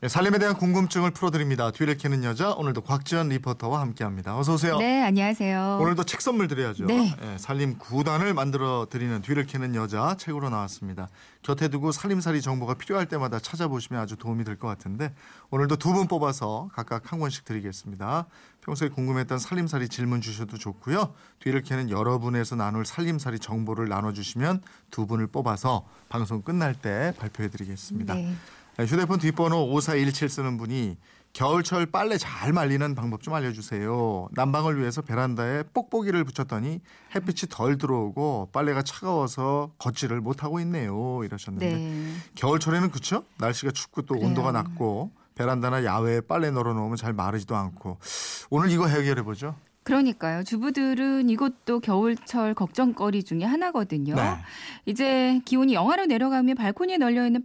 네, 살림에 대한 궁금증을 풀어드립니다. 뒤를 캐는 여자, 오늘도 곽지연 리포터와 함께합니다. 어서 오세요. 네, 안녕하세요. 오늘도 책 선물 드려야죠. 네. 네, 살림 구단을 만들어드리는 뒤를 캐는 여자 책으로 나왔습니다. 곁에 두고 살림살이 정보가 필요할 때마다 찾아보시면 아주 도움이 될 것 같은데, 오늘도 두 분 뽑아서 각각 한 권씩 드리겠습니다. 평소에 궁금했던 살림살이 질문 주셔도 좋고요. 뒤를 캐는 여러분에서 나눌 살림살이 정보를 나눠주시면 두 분을 뽑아서 방송 끝날 때 발표해드리겠습니다. 네. 휴대폰 뒷번호 5417 쓰는 분이 겨울철 빨래 잘 말리는 방법 좀 알려주세요. 난방을 위해서 베란다에 뽁뽁이를 붙였더니 햇빛이 덜 들어오고 빨래가 차가워서 걷지를 못하고 있네요. 이러셨는데 네. 겨울철에는 그렇죠? 날씨가 춥고 또 그래요. 온도가 낮고 베란다나 야외에 빨래 널어놓으면 잘 마르지도 않고 오늘 이거 해결해보죠. 그러니까요. 주부들은 이것도 겨울철 걱정거리 중에 하나거든요. 네. 이제 기온이 영하로 내려가면 발코니에 널려있는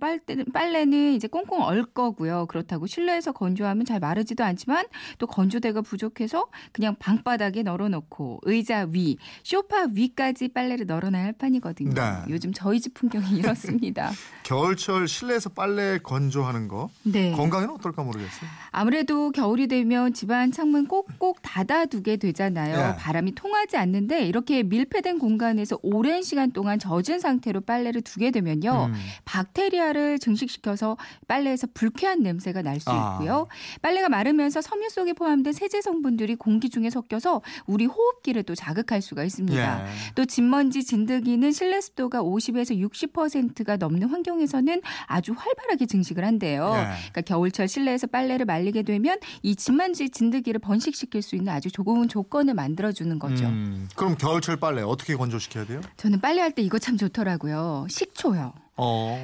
빨래는 이제 꽁꽁 얼 거고요. 그렇다고 실내에서 건조하면 잘 마르지도 않지만 또 건조대가 부족해서 그냥 방바닥에 널어놓고 의자 위, 소파 위까지 빨래를 널어놔야 할 판이거든요. 네. 요즘 저희 집 풍경이 이렇습니다. 겨울철 실내에서 빨래 건조하는 거 네. 건강에는 어떨까 모르겠어요. 아무래도 겨울이 되면 집안 창문 꼭꼭 닫아두게 되죠. 되잖아요. 예. 바람이 통하지 않는데 이렇게 밀폐된 공간에서 오랜 시간 동안 젖은 상태로 빨래를 두게 되면요. 박테리아를 증식시켜서 빨래에서 불쾌한 냄새가 날 수 있고요. 빨래가 마르면서 섬유 속에 포함된 세제 성분들이 공기 중에 섞여서 우리 호흡기를 또 자극할 수가 있습니다. 예. 또 진먼지, 진드기는 실내 습도가 50에서 60%가 넘는 환경에서는 아주 활발하게 증식을 한대요. 예. 그러니까 겨울철 실내에서 빨래를 말리게 되면 이 진먼지, 진드기를 번식시킬 수 있는 아주 좋은 조건을 만들어주는 거죠. 그럼 겨울철 빨래 어떻게 건조시켜야 돼요? 저는 빨래할 때 이거 참 좋더라고요. 식초요.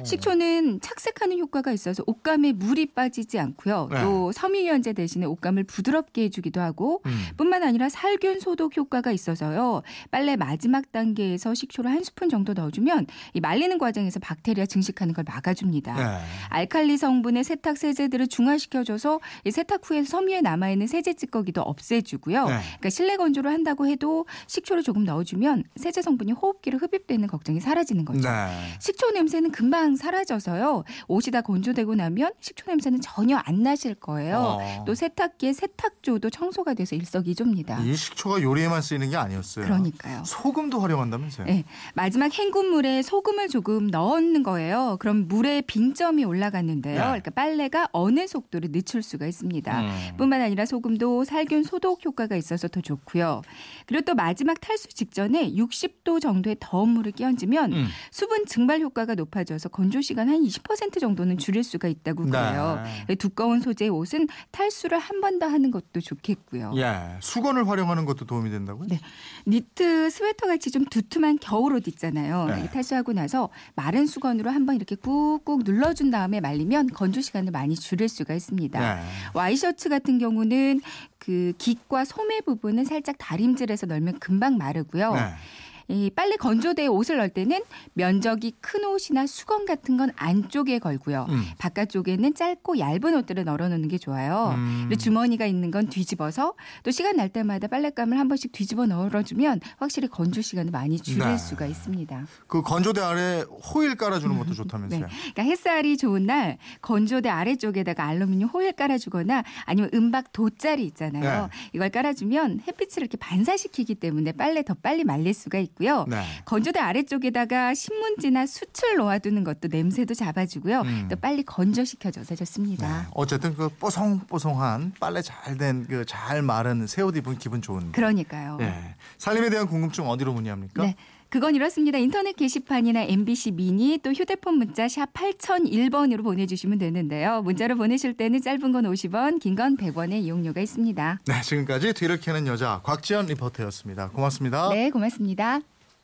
식초는 착색하는 효과가 있어서 옷감에 물이 빠지지 않고요. 네. 또 섬유유연제 대신에 옷감을 부드럽게 해주기도 하고 뿐만 아니라 살균 소독 효과가 있어서요. 빨래 마지막 단계에서 식초를 한 스푼 정도 넣어주면 이 말리는 과정에서 박테리아 증식하는 걸 막아줍니다. 네. 알칼리 성분의 세탁 세제들을 중화시켜줘서 이 세탁 후에 섬유에 남아있는 세제 찌꺼기도 없애주고요. 네. 그러니까 실내 건조를 한다고 해도 식초를 조금 넣어주면 세제 성분이 호흡기로 흡입되는 걱정이 사라지는 거죠. 네. 식초 냄새는 금방 사라져서요. 옷이 다 건조되고 나면 식초 냄새는 전혀 안 나실 거예요. 또 세탁기에 세탁조도 청소가 돼서 일석이조입니다. 이 식초가 요리에만 쓰이는 게 아니었어요. 그러니까요. 소금도 활용한다면서요. 네. 마지막 헹군 물에 소금을 조금 넣는 거예요. 그럼 물에 빈점이 올라갔는데요. 네. 그러니까 빨래가 어느 속도를 늦출 수가 있습니다. 뿐만 아니라 소금도 살균 소독 효과가 있어서 더 좋고요. 그리고 또 마지막 탈수 직전에 60도 정도의 더운 물을 끼얹으면 수분 증발 효과가 높아요. 져서 건조 시간 한 20% 정도는 줄일 수가 있다고 그래요. 네. 두꺼운 소재의 옷은 탈수를 한 번 더 하는 것도 좋겠고요. 예, 수건을 활용하는 것도 도움이 된다고요? 네, 니트 스웨터 같이 좀 두툼한 겨울옷 있잖아요. 네. 탈수하고 나서 마른 수건으로 한번 이렇게 꾹꾹 눌러준 다음에 말리면 건조 시간을 많이 줄일 수가 있습니다. 네. 와이셔츠 같은 경우는 그 깃과 소매 부분은 살짝 다림질해서 널면 금방 마르고요. 네. 이 빨래 건조대에 옷을 넣을 때는 면적이 큰 옷이나 수건 같은 건 안쪽에 걸고요. 바깥쪽에는 짧고 얇은 옷들을 널어놓는 게 좋아요. 그리고 주머니가 있는 건 뒤집어서 또 시간 날 때마다 빨랫감을 한 번씩 뒤집어 널어주면 확실히 건조 시간을 많이 줄일 네. 수가 있습니다. 그 건조대 아래 호일 깔아주는 것도 좋다면서요. 네. 그러니까 햇살이 좋은 날 건조대 아래쪽에다가 알루미늄 호일 깔아주거나 아니면 은박 돗자리 있잖아요. 네. 이걸 깔아주면 햇빛을 이렇게 반사시키기 때문에 빨래 더 빨리 말릴 수가 있고 네. 건조대 아래쪽에다가 신문지나 숯을 놓아두는 것도 냄새도 잡아주고요. 또 빨리 건조시켜줘서 좋습니다. 네. 어쨌든 그 뽀송뽀송한 빨래 잘 된 그 잘 마른 새 옷 입은 기분 좋은. 그러니까요. 네. 살림에 대한 궁금증 어디로 문의합니까? 네. 그건 이렇습니다. 인터넷 게시판이나 MBC 미니 또 휴대폰 문자 샵 8001번으로 보내주시면 되는데요. 문자로 보내실 때는 짧은 건 50원, 긴 건 100원의 이용료가 있습니다. 네, 지금까지 뒤를 캐는 여자 곽지연 리포터였습니다. 고맙습니다. 네, 고맙습니다.